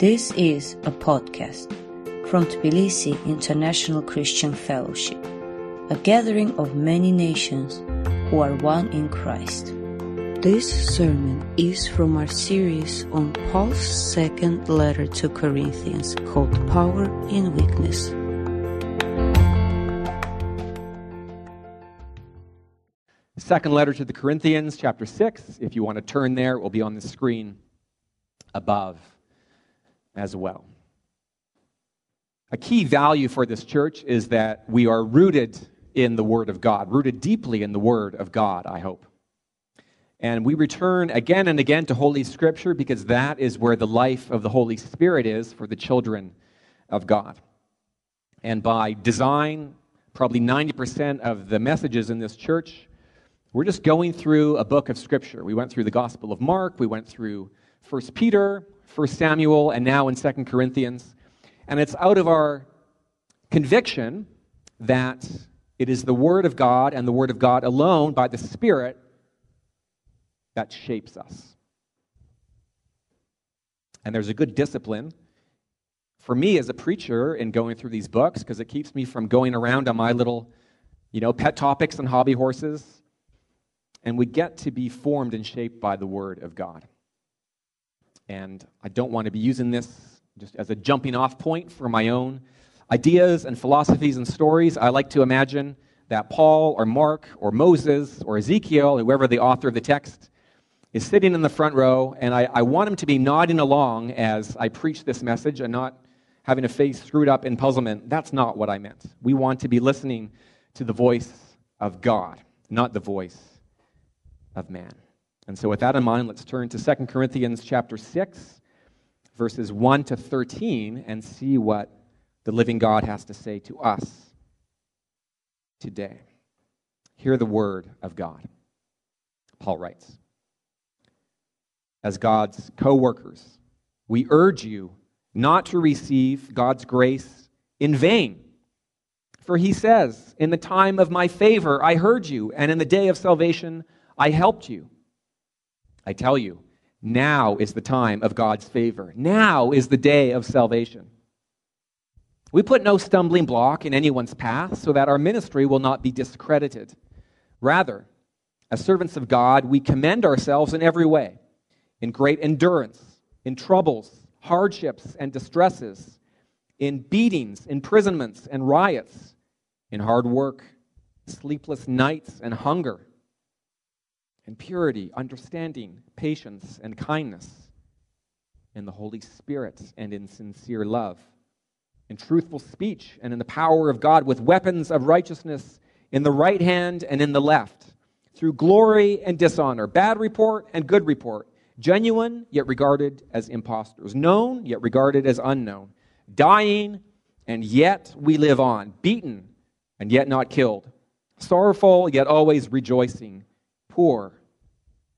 This is a podcast from Tbilisi International Christian Fellowship, a gathering of many nations who are one in Christ. This sermon is from our series on Paul's second letter to Corinthians called Power in Weakness. Second letter to the Corinthians, chapter 6. If you want to turn there, it will be on the screen above as well. A key value for this church is that we are rooted in the Word of God, rooted deeply in the Word of God, I hope. And we return again and again to Holy Scripture because that is where the life of the Holy Spirit is for the children of God. And by design, probably 90% of the messages in this church, we're just going through a book of Scripture. We went through the Gospel of Mark, we went through 1 Peter, 1 Samuel, and now in 2 Corinthians. And it's out of our conviction that it is the Word of God and the Word of God alone by the Spirit that shapes us. And there's a good discipline for me as a preacher in going through these books because it keeps me from going around on my little, pet topics and hobby horses. And we get to be formed and shaped by the Word of God. And I don't want to be using this just as a jumping off point for my own ideas and philosophies and stories. I like to imagine that Paul or Mark or Moses or Ezekiel, whoever the author of the text, is sitting in the front row, and I want him to be nodding along as I preach this message and not having a face screwed up in puzzlement. That's not what I meant. We want to be listening to the voice of God, not the voice of man. And so with that in mind, let's turn to 2 Corinthians chapter 6, verses 1 to 13, and see what the living God has to say to us today. Hear the word of God. Paul writes, "As God's co-workers, we urge you not to receive God's grace in vain. For he says, 'In the time of my favor I heard you, and in the day of salvation I helped you.' I tell you, now is the time of God's favor. Now is the day of salvation. We put no stumbling block in anyone's path so that our ministry will not be discredited. Rather, as servants of God, we commend ourselves in every way, in great endurance, in troubles, hardships, and distresses, in beatings, imprisonments, and riots, in hard work, sleepless nights, and hunger, and purity, understanding, patience, and kindness, in the Holy Spirit, and in sincere love, in truthful speech, and in the power of God, with weapons of righteousness in the right hand and in the left, through glory and dishonor, bad report and good report, genuine yet regarded as impostors, known yet regarded as unknown, dying and yet we live on, beaten and yet not killed, sorrowful yet always rejoicing, poor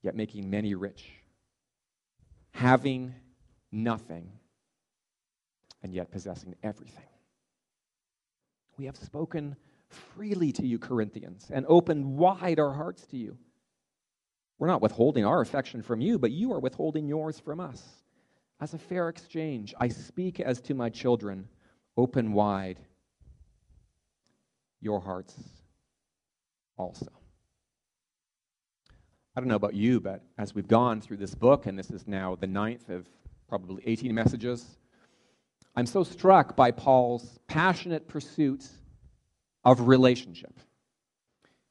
yet making many rich, having nothing, and yet possessing everything. We have spoken freely to you, Corinthians, and opened wide our hearts to you. We're not withholding our affection from you, but you are withholding yours from us. As a fair exchange, I speak as to my children, open wide your hearts also." I don't know about you, but as we've gone through this book, and this is now the 9th of probably 18 messages, I'm so struck by Paul's passionate pursuit of relationship.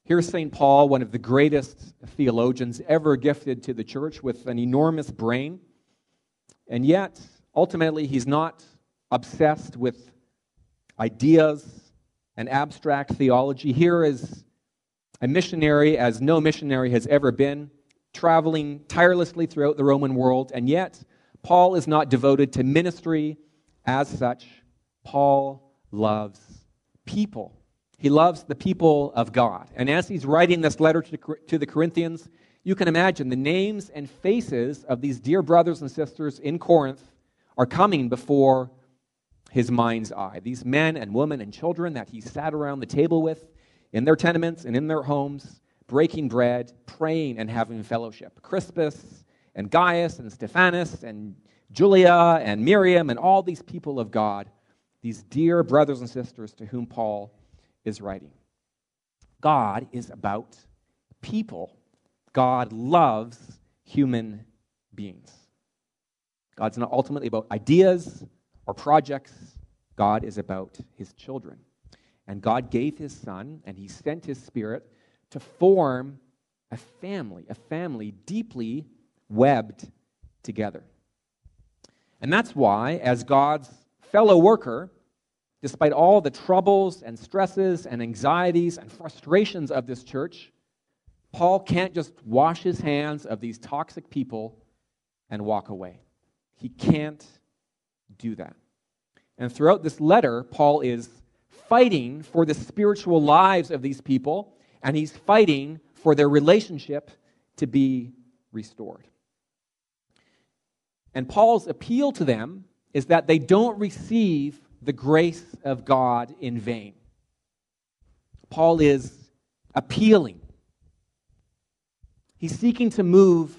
Here's St. Paul, one of the greatest theologians ever gifted to the church with an enormous brain, and yet, ultimately, he's not obsessed with ideas and abstract theology. Here is a missionary as no missionary has ever been, traveling tirelessly throughout the Roman world, and yet Paul is not devoted to ministry as such. Paul loves people. He loves the people of God. And as he's writing this letter to the Corinthians, you can imagine the names and faces of these dear brothers and sisters in Corinth are coming before his mind's eye. These men and women and children that he sat around the table with, in their tenements and in their homes, breaking bread, praying and having fellowship. Crispus and Gaius and Stephanas and Julia and Miriam and all these people of God, these dear brothers and sisters to whom Paul is writing. God is about people. God loves human beings. God's not ultimately about ideas or projects. God is about his children. And God gave his son, and he sent his spirit to form a family deeply webbed together. And that's why, as God's fellow worker, despite all the troubles and stresses and anxieties and frustrations of this church, Paul can't just wash his hands of these toxic people and walk away. He can't do that. And throughout this letter, Paul is fighting for the spiritual lives of these people, and he's fighting for their relationship to be restored. And Paul's appeal to them is that they don't receive the grace of God in vain. Paul is appealing. He's seeking to move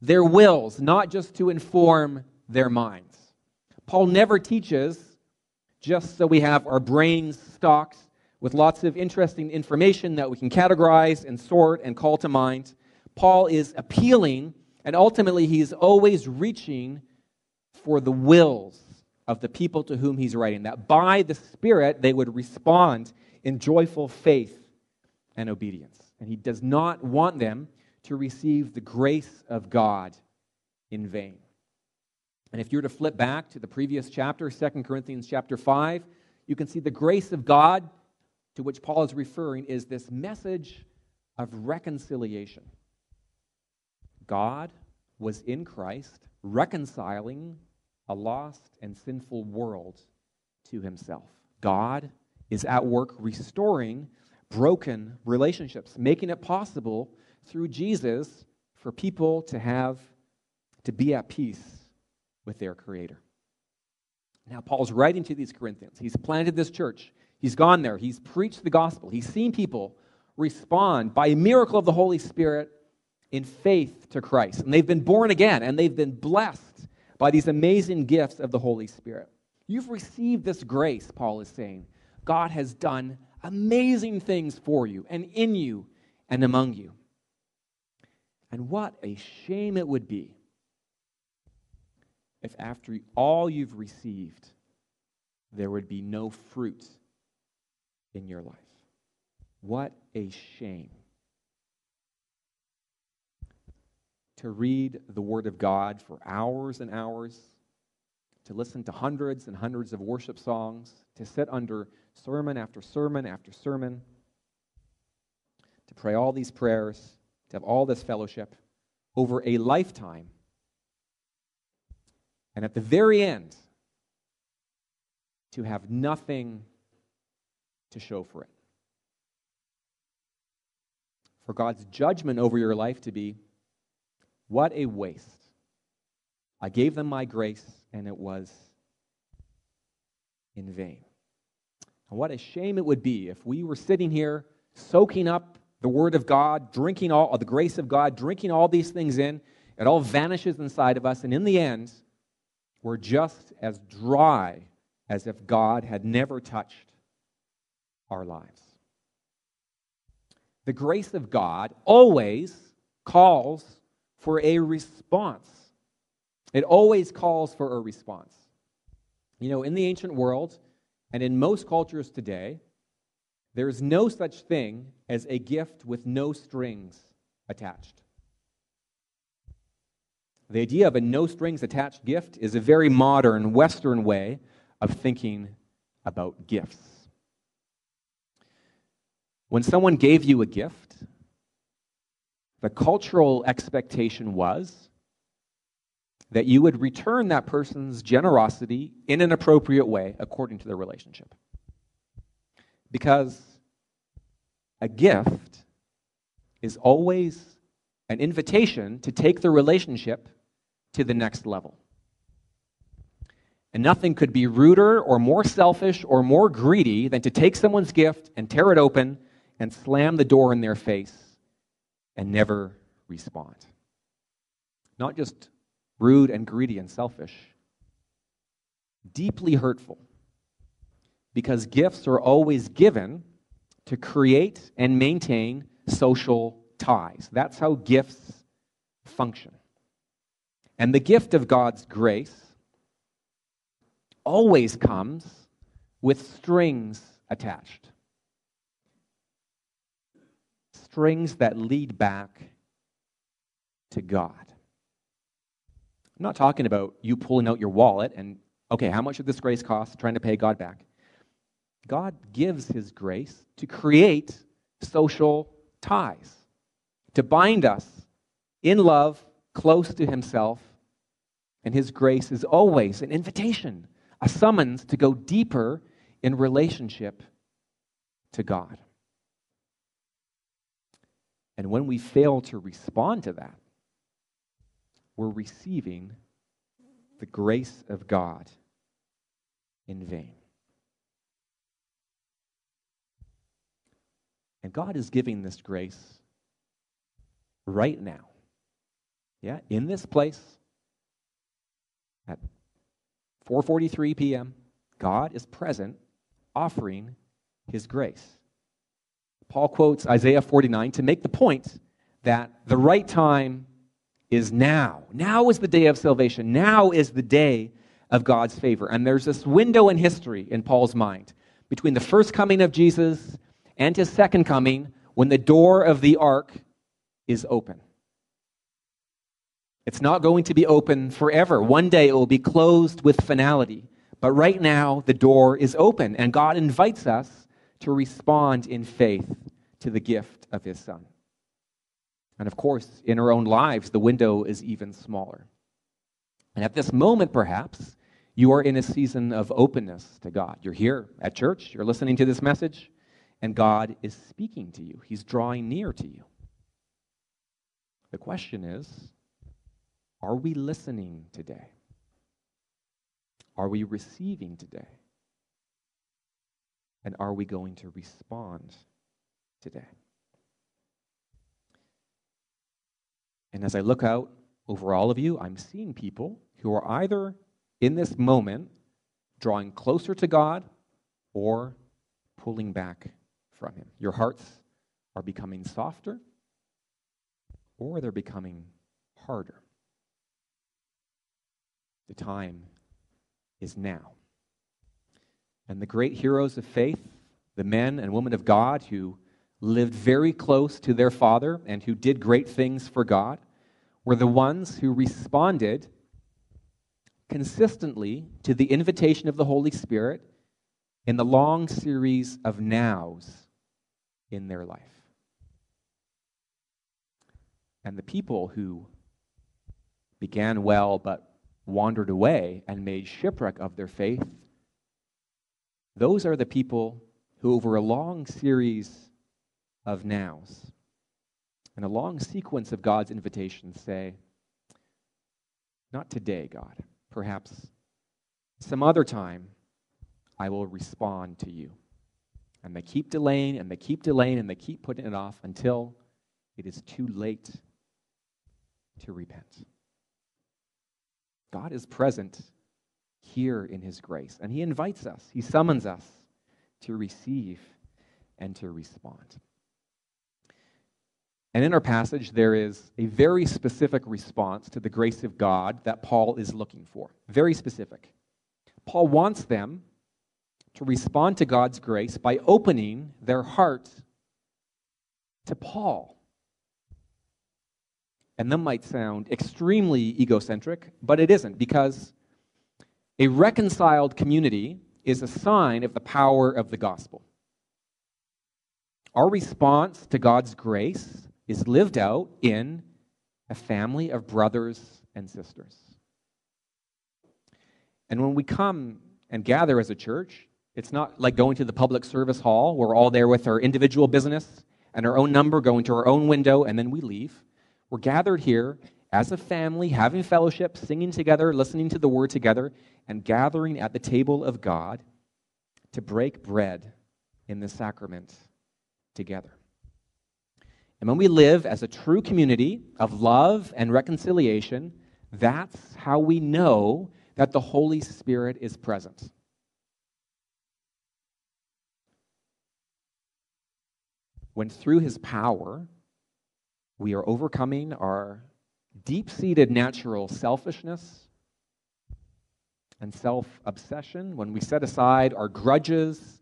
their wills, not just to inform their minds. Paul never teaches just so we have our brains stocked with lots of interesting information that we can categorize and sort and call to mind. Paul is appealing, and ultimately he is always reaching for the wills of the people to whom he's writing, that by the Spirit they would respond in joyful faith and obedience. And he does not want them to receive the grace of God in vain. And if you're to flip back to the previous chapter, 2 Corinthians chapter 5, you can see the grace of God to which Paul is referring is this message of reconciliation. God was in Christ reconciling a lost and sinful world to himself. God is at work restoring broken relationships, making it possible through Jesus for people to be at peace with their Creator. Now, Paul's writing to these Corinthians. He's planted this church. He's gone there. He's preached the gospel. He's seen people respond by a miracle of the Holy Spirit in faith to Christ. And they've been born again, and they've been blessed by these amazing gifts of the Holy Spirit. You've received this grace, Paul is saying. God has done amazing things for you and in you and among you. And what a shame it would be if after all you've received, there would be no fruit in your life. What a shame. To read the Word of God for hours and hours, to listen to hundreds and hundreds of worship songs, to sit under sermon after sermon after sermon, to pray all these prayers, to have all this fellowship over a lifetime. And at the very end, to have nothing to show for it. For God's judgment over your life to be, what a waste. I gave them my grace, and it was in vain. And what a shame it would be if we were sitting here soaking up the Word of God, the grace of God, drinking all these things in. It all vanishes inside of us, and in the end, we're just as dry as if God had never touched our lives. The grace of God always calls for a response. It always calls for a response. You know, in the ancient world, and in most cultures today, there is no such thing as a gift with no strings attached. The idea of a no-strings-attached gift is a very modern, Western way of thinking about gifts. When someone gave you a gift, the cultural expectation was that you would return that person's generosity in an appropriate way according to their relationship. Because a gift is always an invitation to take the relationship to the next level. And nothing could be ruder or more selfish or more greedy than to take someone's gift and tear it open and slam the door in their face and never respond. not just rude and greedy and selfish, deeply hurtful, because gifts are always given to create and maintain social ties. That's how gifts function. And the gift of God's grace always comes with strings attached. Strings that lead back to God. I'm not talking about you pulling out your wallet and, okay, how much did this grace cost? Trying to pay God back. God gives his grace to create social ties, to bind us in love close to himself, and his grace is always an invitation, a summons to go deeper in relationship to God. And when we fail to respond to that, we're receiving the grace of God in vain. And God is giving this grace right now. Yeah, in this place, at 4:43 p.m., God is present, offering his grace. Paul quotes Isaiah 49 to make the point that the right time is now. Now is the day of salvation. Now is the day of God's favor. And there's this window in history, in Paul's mind, between the first coming of Jesus and his second coming, when the door of the ark is open. It's not going to be open forever. One day it will be closed with finality. But right now, the door is open, and God invites us to respond in faith to the gift of his Son. And of course, in our own lives, the window is even smaller. And at this moment, perhaps, you are in a season of openness to God. You're here at church, you're listening to this message, and God is speaking to you. He's drawing near to you. The question is, are we listening today? Are we receiving today? And are we going to respond today? And as I look out over all of you, I'm seeing people who are either in this moment drawing closer to God or pulling back from him. Your hearts are becoming softer or they're becoming harder. The time is now. And the great heroes of faith, the men and women of God who lived very close to their Father and who did great things for God, were the ones who responded consistently to the invitation of the Holy Spirit in the long series of nows in their life. And the people who began well but wandered away and made shipwreck of their faith, those are the people who, over a long series of nows and a long sequence of God's invitations, say, not today, God. Perhaps some other time I will respond to you. And they keep delaying, and they keep delaying, and they keep putting it off until it is too late to repent. God is present here in his grace, and he invites us, he summons us to receive and to respond. And in our passage, there is a very specific response to the grace of God that Paul is looking for. Very specific. Paul wants them to respond to God's grace by opening their heart to Paul. And that might sound extremely egocentric, but it isn't, because a reconciled community is a sign of the power of the gospel. Our response to God's grace is lived out in a family of brothers and sisters. And when we come and gather as a church, it's not like going to the public service hall. We're all there with our individual business and our own number, going to our own window, and then we leave. We're gathered here as a family, having fellowship, singing together, listening to the word together, and gathering at the table of God to break bread in the sacrament together. And when we live as a true community of love and reconciliation, that's how we know that the Holy Spirit is present. When through his power, we are overcoming our deep-seated natural selfishness and self-obsession, when we set aside our grudges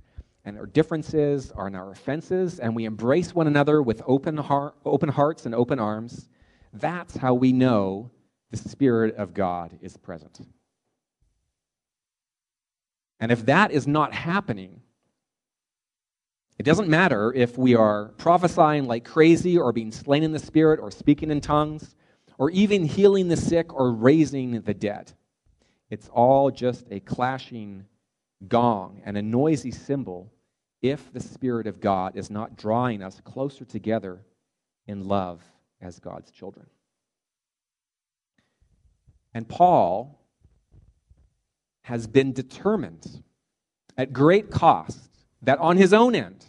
and our differences and our offenses, and we embrace one another with open hearts and open arms, that's how we know the Spirit of God is present. And if that is not happening, it doesn't matter if we are prophesying like crazy or being slain in the Spirit or speaking in tongues or even healing the sick or raising the dead. It's all just a clashing gong and a noisy cymbal if the Spirit of God is not drawing us closer together in love as God's children. And Paul has been determined at great cost that on his own end,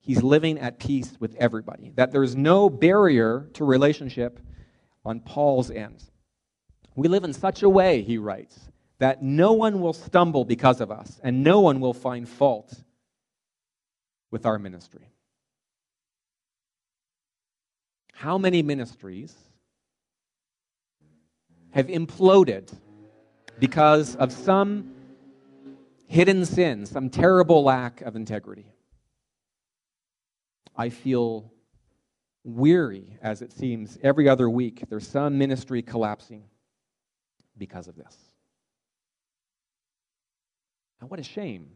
he's living at peace with everybody, that there's no barrier to relationship on Paul's end. We live in such a way, he writes, that no one will stumble because of us, and no one will find fault with our ministry. How many ministries have imploded because of some hidden sin, some terrible lack of integrity? I feel weary, as it seems every other week there's some ministry collapsing because of this. And what a shame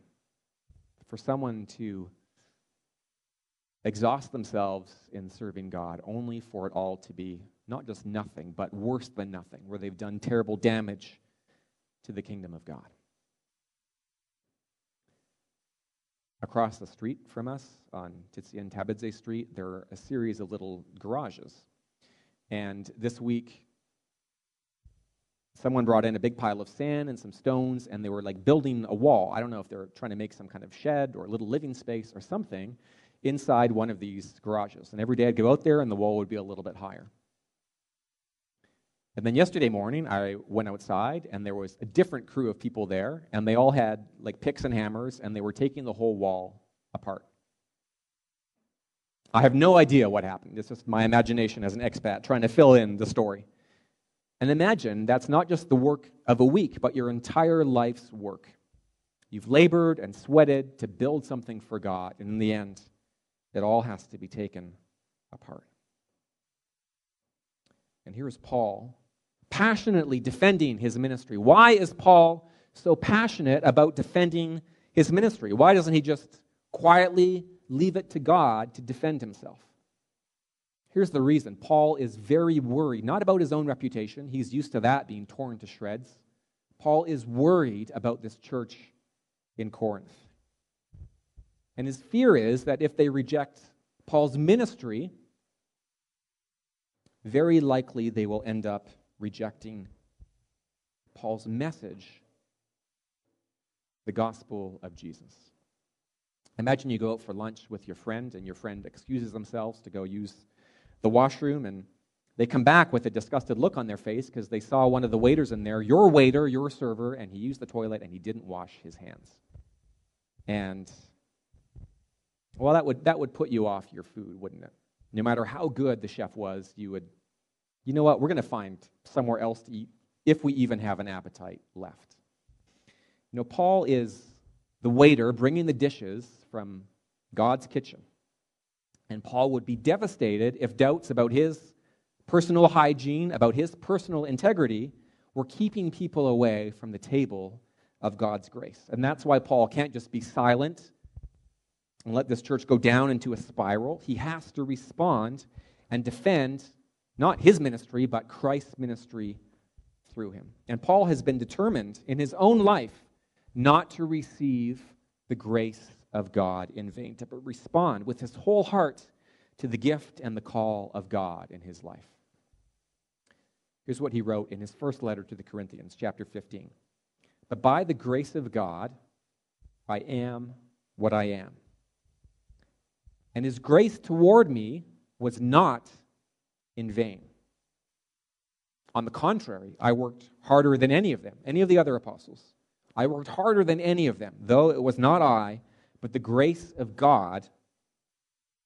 for someone to exhaust themselves in serving God only for it all to be not just nothing, but worse than nothing, where they've done terrible damage to the kingdom of God. Across the street from us on Titsian Tabidze Street, there are a series of little garages. And this week, someone brought in a big pile of sand and some stones, and they were like building a wall. I don't know if they're trying to make some kind of shed or little living space or something inside one of these garages. And every day I'd go out there, and the wall would be a little bit higher. And then yesterday morning, I went outside, and there was a different crew of people there, and they all had like picks and hammers, and they were taking the whole wall apart. I have no idea what happened. It's just my imagination as an expat trying to fill in the story. And imagine that's not just the work of a week, but your entire life's work. You've labored and sweated to build something for God, and in the end, it all has to be taken apart. And here is Paul passionately defending his ministry. Why is Paul so passionate about defending his ministry? Why doesn't he just quietly leave it to God to defend himself? Here's the reason. Paul is very worried, not about his own reputation. He's used to that being torn to shreds. Paul is worried about this church in Corinth. And his fear is that if they reject Paul's ministry, very likely they will end up rejecting Paul's message, the gospel of Jesus. Imagine you go out for lunch with your friend, and your friend excuses themselves to go use the washroom, and they come back with a disgusted look on their face because they saw one of the waiters in there, your waiter, your server, and he used the toilet and he didn't wash his hands. And, well, that would put you off your food, wouldn't it? No matter how good the chef was, you would, you know what, we're going to find somewhere else to eat if we even have an appetite left. You know, Paul is the waiter bringing the dishes from God's kitchen. And Paul would be devastated if doubts about his personal hygiene, about his personal integrity, were keeping people away from the table of God's grace. And that's why Paul can't just be silent and let this church go down into a spiral. He has to respond and defend not his ministry, but Christ's ministry through him. And Paul has been determined in his own life not to receive the grace of God in vain, to respond with his whole heart to the gift and the call of God in his life. Here's what he wrote in his first letter to the Corinthians, chapter 15. But by the grace of God, I am what I am. and his grace toward me was not in vain. On the contrary, I worked harder than any of the other apostles. I worked harder than any of them, though it was not I, but the grace of God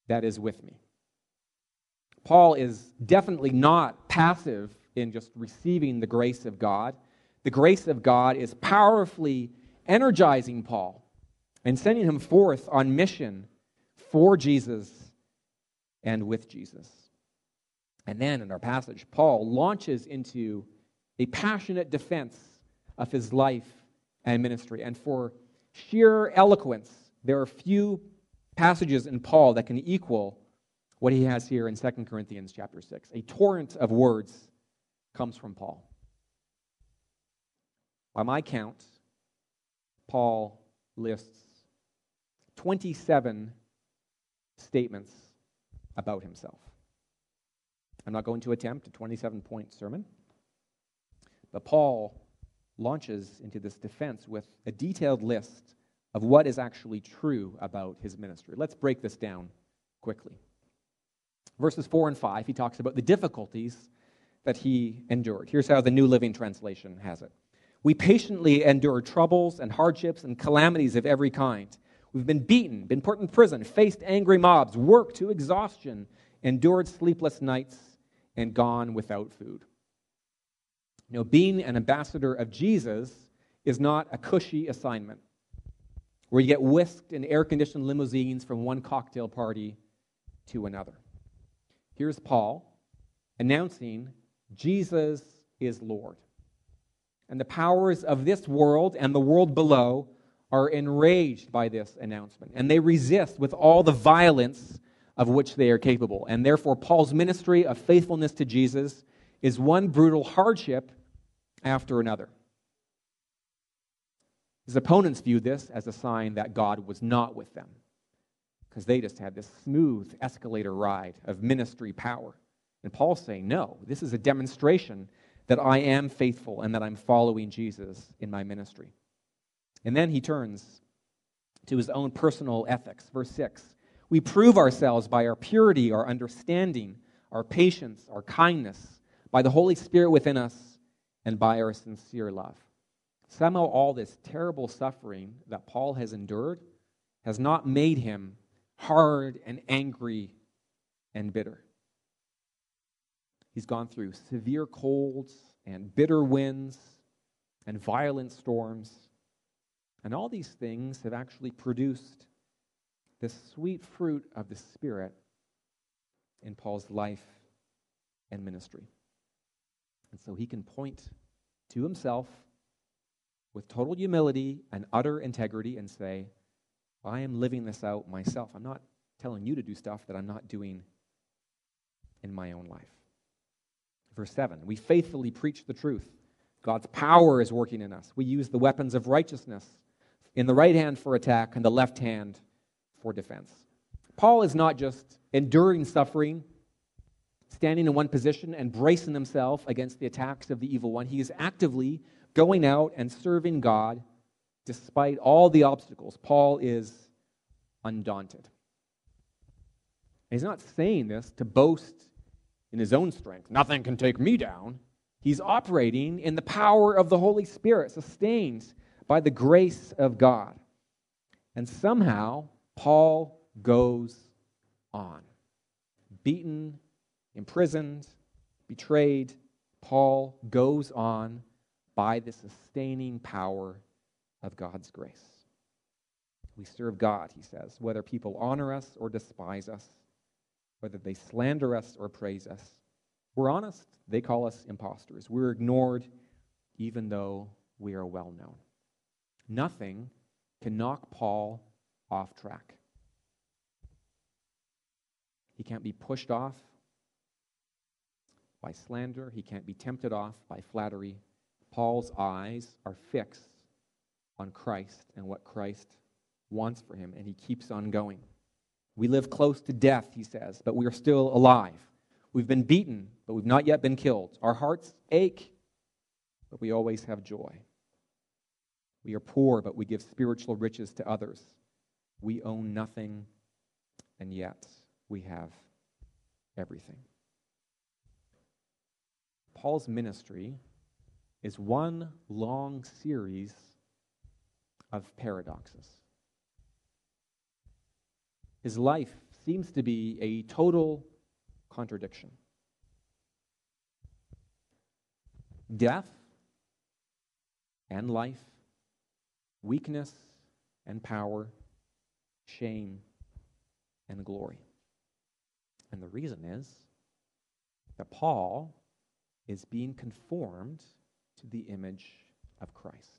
that is with me. Paul is definitely not passive in just receiving the grace of God. The grace of God is powerfully energizing Paul and sending him forth on mission for Jesus and with Jesus. And then in our passage, Paul launches into a passionate defense of his life and ministry. And for sheer eloquence, there are few passages in Paul that can equal what he has here in 2 Corinthians chapter 6. A torrent of words comes from Paul. By my count, Paul lists 27 statements about himself. I'm not going to attempt a 27-point sermon, but Paul launches into this defense with a detailed list of what is actually true about his ministry. Let's break this down quickly. Verses 4 and 5, he talks about the difficulties that he endured. Here's how the New Living Translation has it. We patiently endure troubles and hardships and calamities of every kind. We've been beaten, been put in prison, faced angry mobs, worked to exhaustion, endured sleepless nights, and gone without food. You know, being an ambassador of Jesus is not a cushy assignment where you get whisked in air-conditioned limousines from one cocktail party to another. Here's Paul announcing Jesus is Lord. And the powers of this world and the world below are enraged by this announcement, and they resist with all the violence of which they are capable. And therefore, Paul's ministry of faithfulness to Jesus is one brutal hardship after another. His opponents viewed this as a sign that God was not with them, because they just had this smooth escalator ride of ministry power. And Paul's saying, no, this is a demonstration that I am faithful and that I'm following Jesus in my ministry. And then he turns to his own personal ethics. Verse 6, we prove ourselves by our purity, our understanding, our patience, our kindness, by the Holy Spirit within us, and by our sincere love. Somehow all this terrible suffering that Paul has endured has not made him hard and angry and bitter. He's gone through severe colds and bitter winds and violent storms, and all these things have actually produced the sweet fruit of the Spirit in Paul's life and ministry. And so he can point to himself with total humility and utter integrity and say, I am living this out myself. I'm not telling you to do stuff that I'm not doing in my own life. Verse 7, we faithfully preach the truth. God's power is working in us. We use the weapons of righteousness, in the right hand for attack and the left hand for defense. Paul is not just enduring suffering, standing in one position and bracing himself against the attacks of the evil one. He is actively going out and serving God despite all the obstacles. Paul is undaunted. And he's not saying this to boast in his own strength. Nothing can take me down. He's operating in the power of the Holy Spirit, sustained by the grace of God. And somehow, Paul goes on. Beaten, imprisoned, betrayed, Paul goes on by the sustaining power of God's grace. We serve God, he says, whether people honor us or despise us, whether they slander us or praise us. We're honest, they call us imposters. We're ignored, even though we are well known. Nothing can knock Paul off track. He can't be pushed off by slander. He can't be tempted off by flattery. Paul's eyes are fixed on Christ and what Christ wants for him, and he keeps on going. We live close to death, he says, but we are still alive. We've been beaten, but we've not yet been killed. Our hearts ache, but we always have joy. We are poor, but we give spiritual riches to others. We own nothing, and yet we have everything. Paul's ministry is one long series of paradoxes. His life seems to be a total contradiction. Death and life, weakness and power, shame and glory. And the reason is that Paul is being conformed to the image of Christ.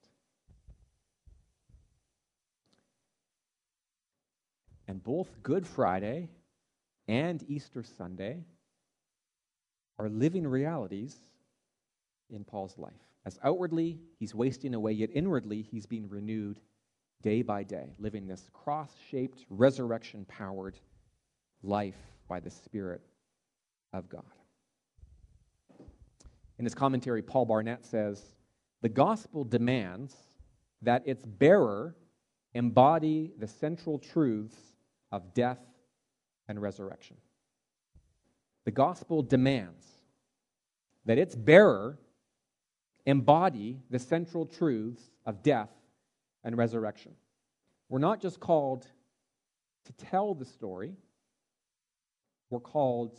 And both Good Friday and Easter Sunday are living realities in Paul's life. As outwardly, he's wasting away, yet inwardly, he's being renewed day by day, living this cross-shaped, resurrection-powered life by the Spirit of God. In his commentary, Paul Barnett says, "The gospel demands that its bearer embody the central truths of death and resurrection." The gospel demands that its bearer embody the central truths of death and resurrection. We're not just called to tell the story, we're called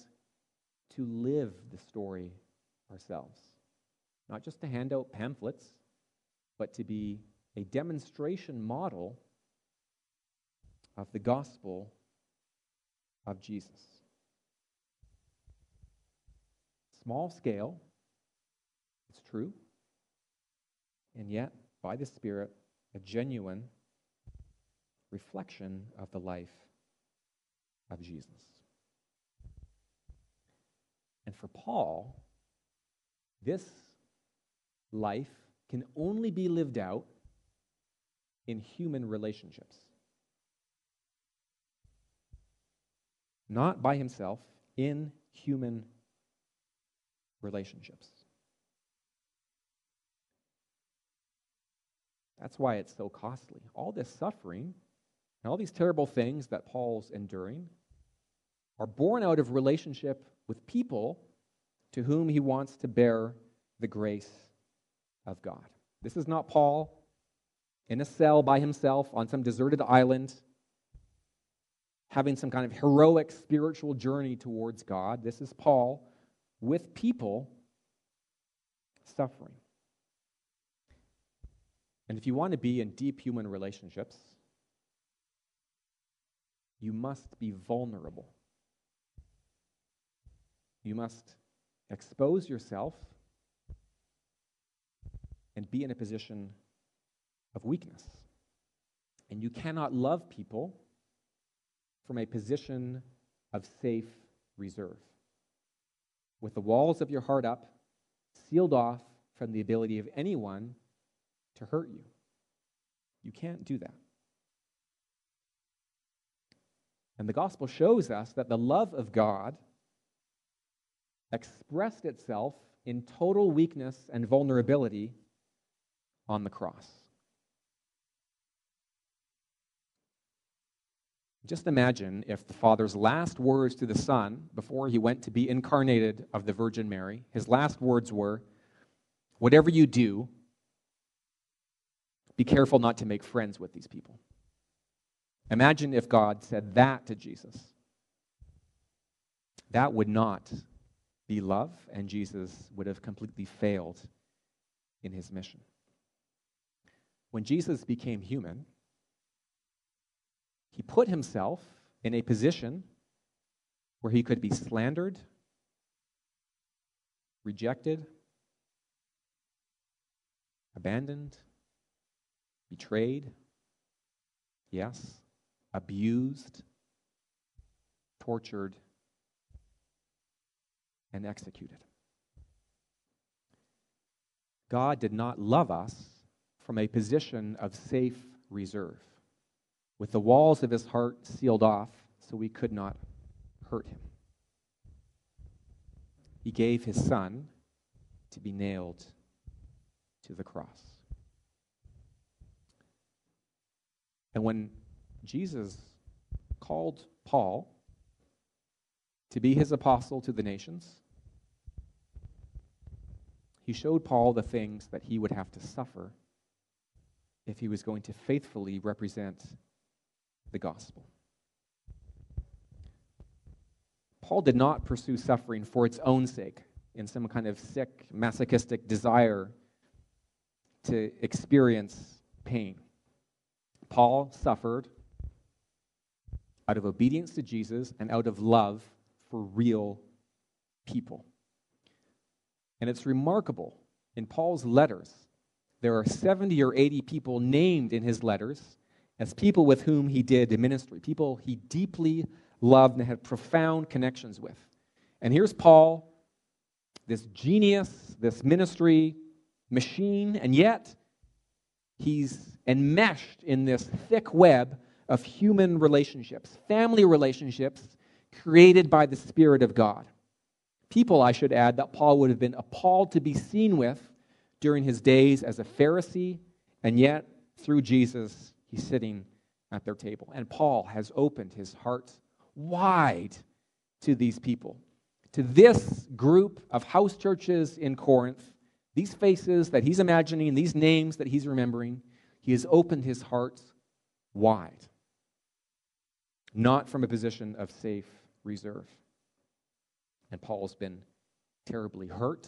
to live the story ourselves. Not just to hand out pamphlets, but to be a demonstration model of the gospel of Jesus. Small scale, it's true, and yet, by the Spirit, a genuine reflection of the life of Jesus. And for Paul, this life can only be lived out in human relationships. Not by himself, in human relationships. That's why it's so costly. All this suffering and all these terrible things that Paul's enduring are born out of relationship with people to whom he wants to bear the grace of God. This is not Paul in a cell by himself on some deserted island, having some kind of heroic spiritual journey towards God. This is Paul with people suffering. And if you want to be in deep human relationships, you must be vulnerable. You must expose yourself and be in a position of weakness. And you cannot love people from a position of safe reserve, with the walls of your heart up, sealed off from the ability of anyone to hurt you. You can't do that. And the gospel shows us that the love of God expressed itself in total weakness and vulnerability on the cross. Just imagine if the Father's last words to the Son, before he went to be incarnated of the Virgin Mary, his last words were, "Whatever you do, be careful not to make friends with these people." Imagine if God said that to Jesus. That would not be love, and Jesus would have completely failed in his mission. When Jesus became human, he put himself in a position where he could be slandered, rejected, abandoned, betrayed, yes, abused, tortured, and executed. God did not love us from a position of safe reserve, with the walls of his heart sealed off so we could not hurt him. He gave his Son to be nailed to the cross. And when Jesus called Paul to be his apostle to the nations, he showed Paul the things that he would have to suffer if he was going to faithfully represent the gospel. Paul did not pursue suffering for its own sake in some kind of sick, masochistic desire to experience pain. Paul suffered out of obedience to Jesus and out of love for real people. And it's remarkable, in Paul's letters, there are 70 or 80 people named in his letters as people with whom he did ministry, people he deeply loved and had profound connections with. And here's Paul, this genius, this ministry machine, and yet he's enmeshed in this thick web of human relationships, family relationships created by the Spirit of God. People, I should add, that Paul would have been appalled to be seen with during his days as a Pharisee, and yet through Jesus, he's sitting at their table. And Paul has opened his heart wide to these people, to this group of house churches in Corinth, these faces that he's imagining, these names that he's remembering. He has opened his heart wide, not from a position of safe reserve. And Paul's been terribly hurt,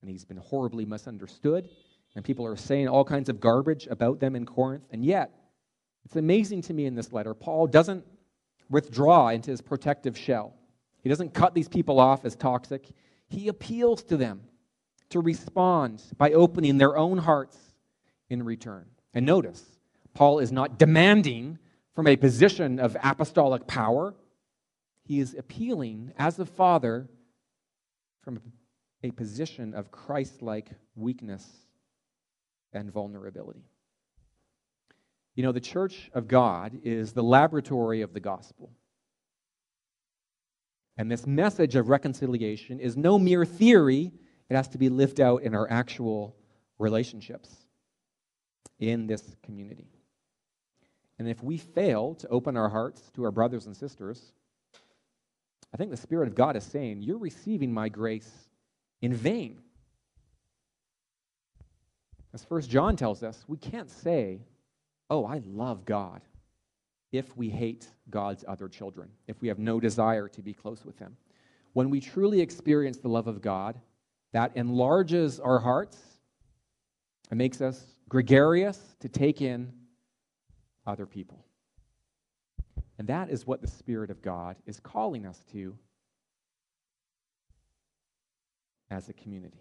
and he's been horribly misunderstood, and people are saying all kinds of garbage about them in Corinth. And yet, it's amazing to me in this letter, Paul doesn't withdraw into his protective shell. He doesn't cut these people off as toxic. He appeals to them to respond by opening their own hearts in return. And notice, Paul is not demanding from a position of apostolic power. He is appealing as a father from a position of Christ-like weakness and vulnerability. You know, the church of God is the laboratory of the gospel. And this message of reconciliation is no mere theory. It has to be lived out in our actual relationships in this community. And if we fail to open our hearts to our brothers and sisters, I think the Spirit of God is saying, you're receiving my grace in vain. As 1 John tells us, we can't say, oh, I love God, if we hate God's other children, if we have no desire to be close with them. When we truly experience the love of God, that enlarges our hearts and makes us gregarious to take in other people. And that is what the Spirit of God is calling us to as a community.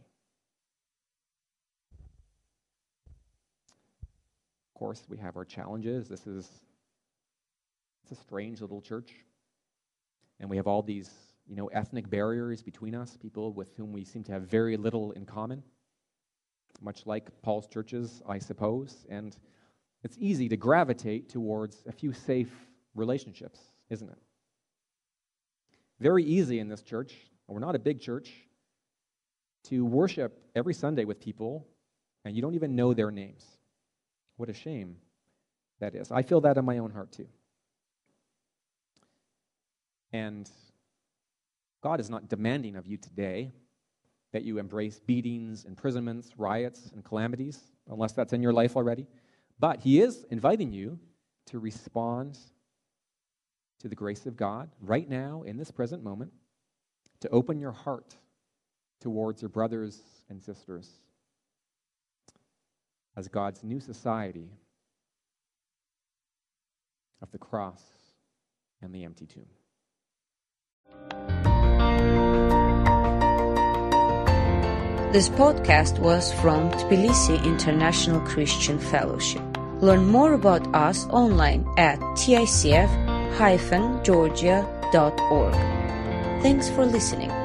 Of course, we have our challenges. It's a strange little church. And we have all these, ethnic barriers between us, people with whom we seem to have very little in common, much like Paul's churches, I suppose. And it's easy to gravitate towards a few safe relationships, isn't it? Very easy in this church, and we're not a big church, to worship every Sunday with people, and you don't even know their names. What a shame that is. I feel that in my own heart, too. And God is not demanding of you today that you embrace beatings, imprisonments, riots, and calamities, unless that's in your life already. But he is inviting you to respond to the grace of God right now in this present moment, to open your heart towards your brothers and sisters as God's new society of the cross and the empty tomb. This podcast was from Tbilisi International Christian Fellowship. Learn more about us online at ticf-georgia.org. Thanks for listening.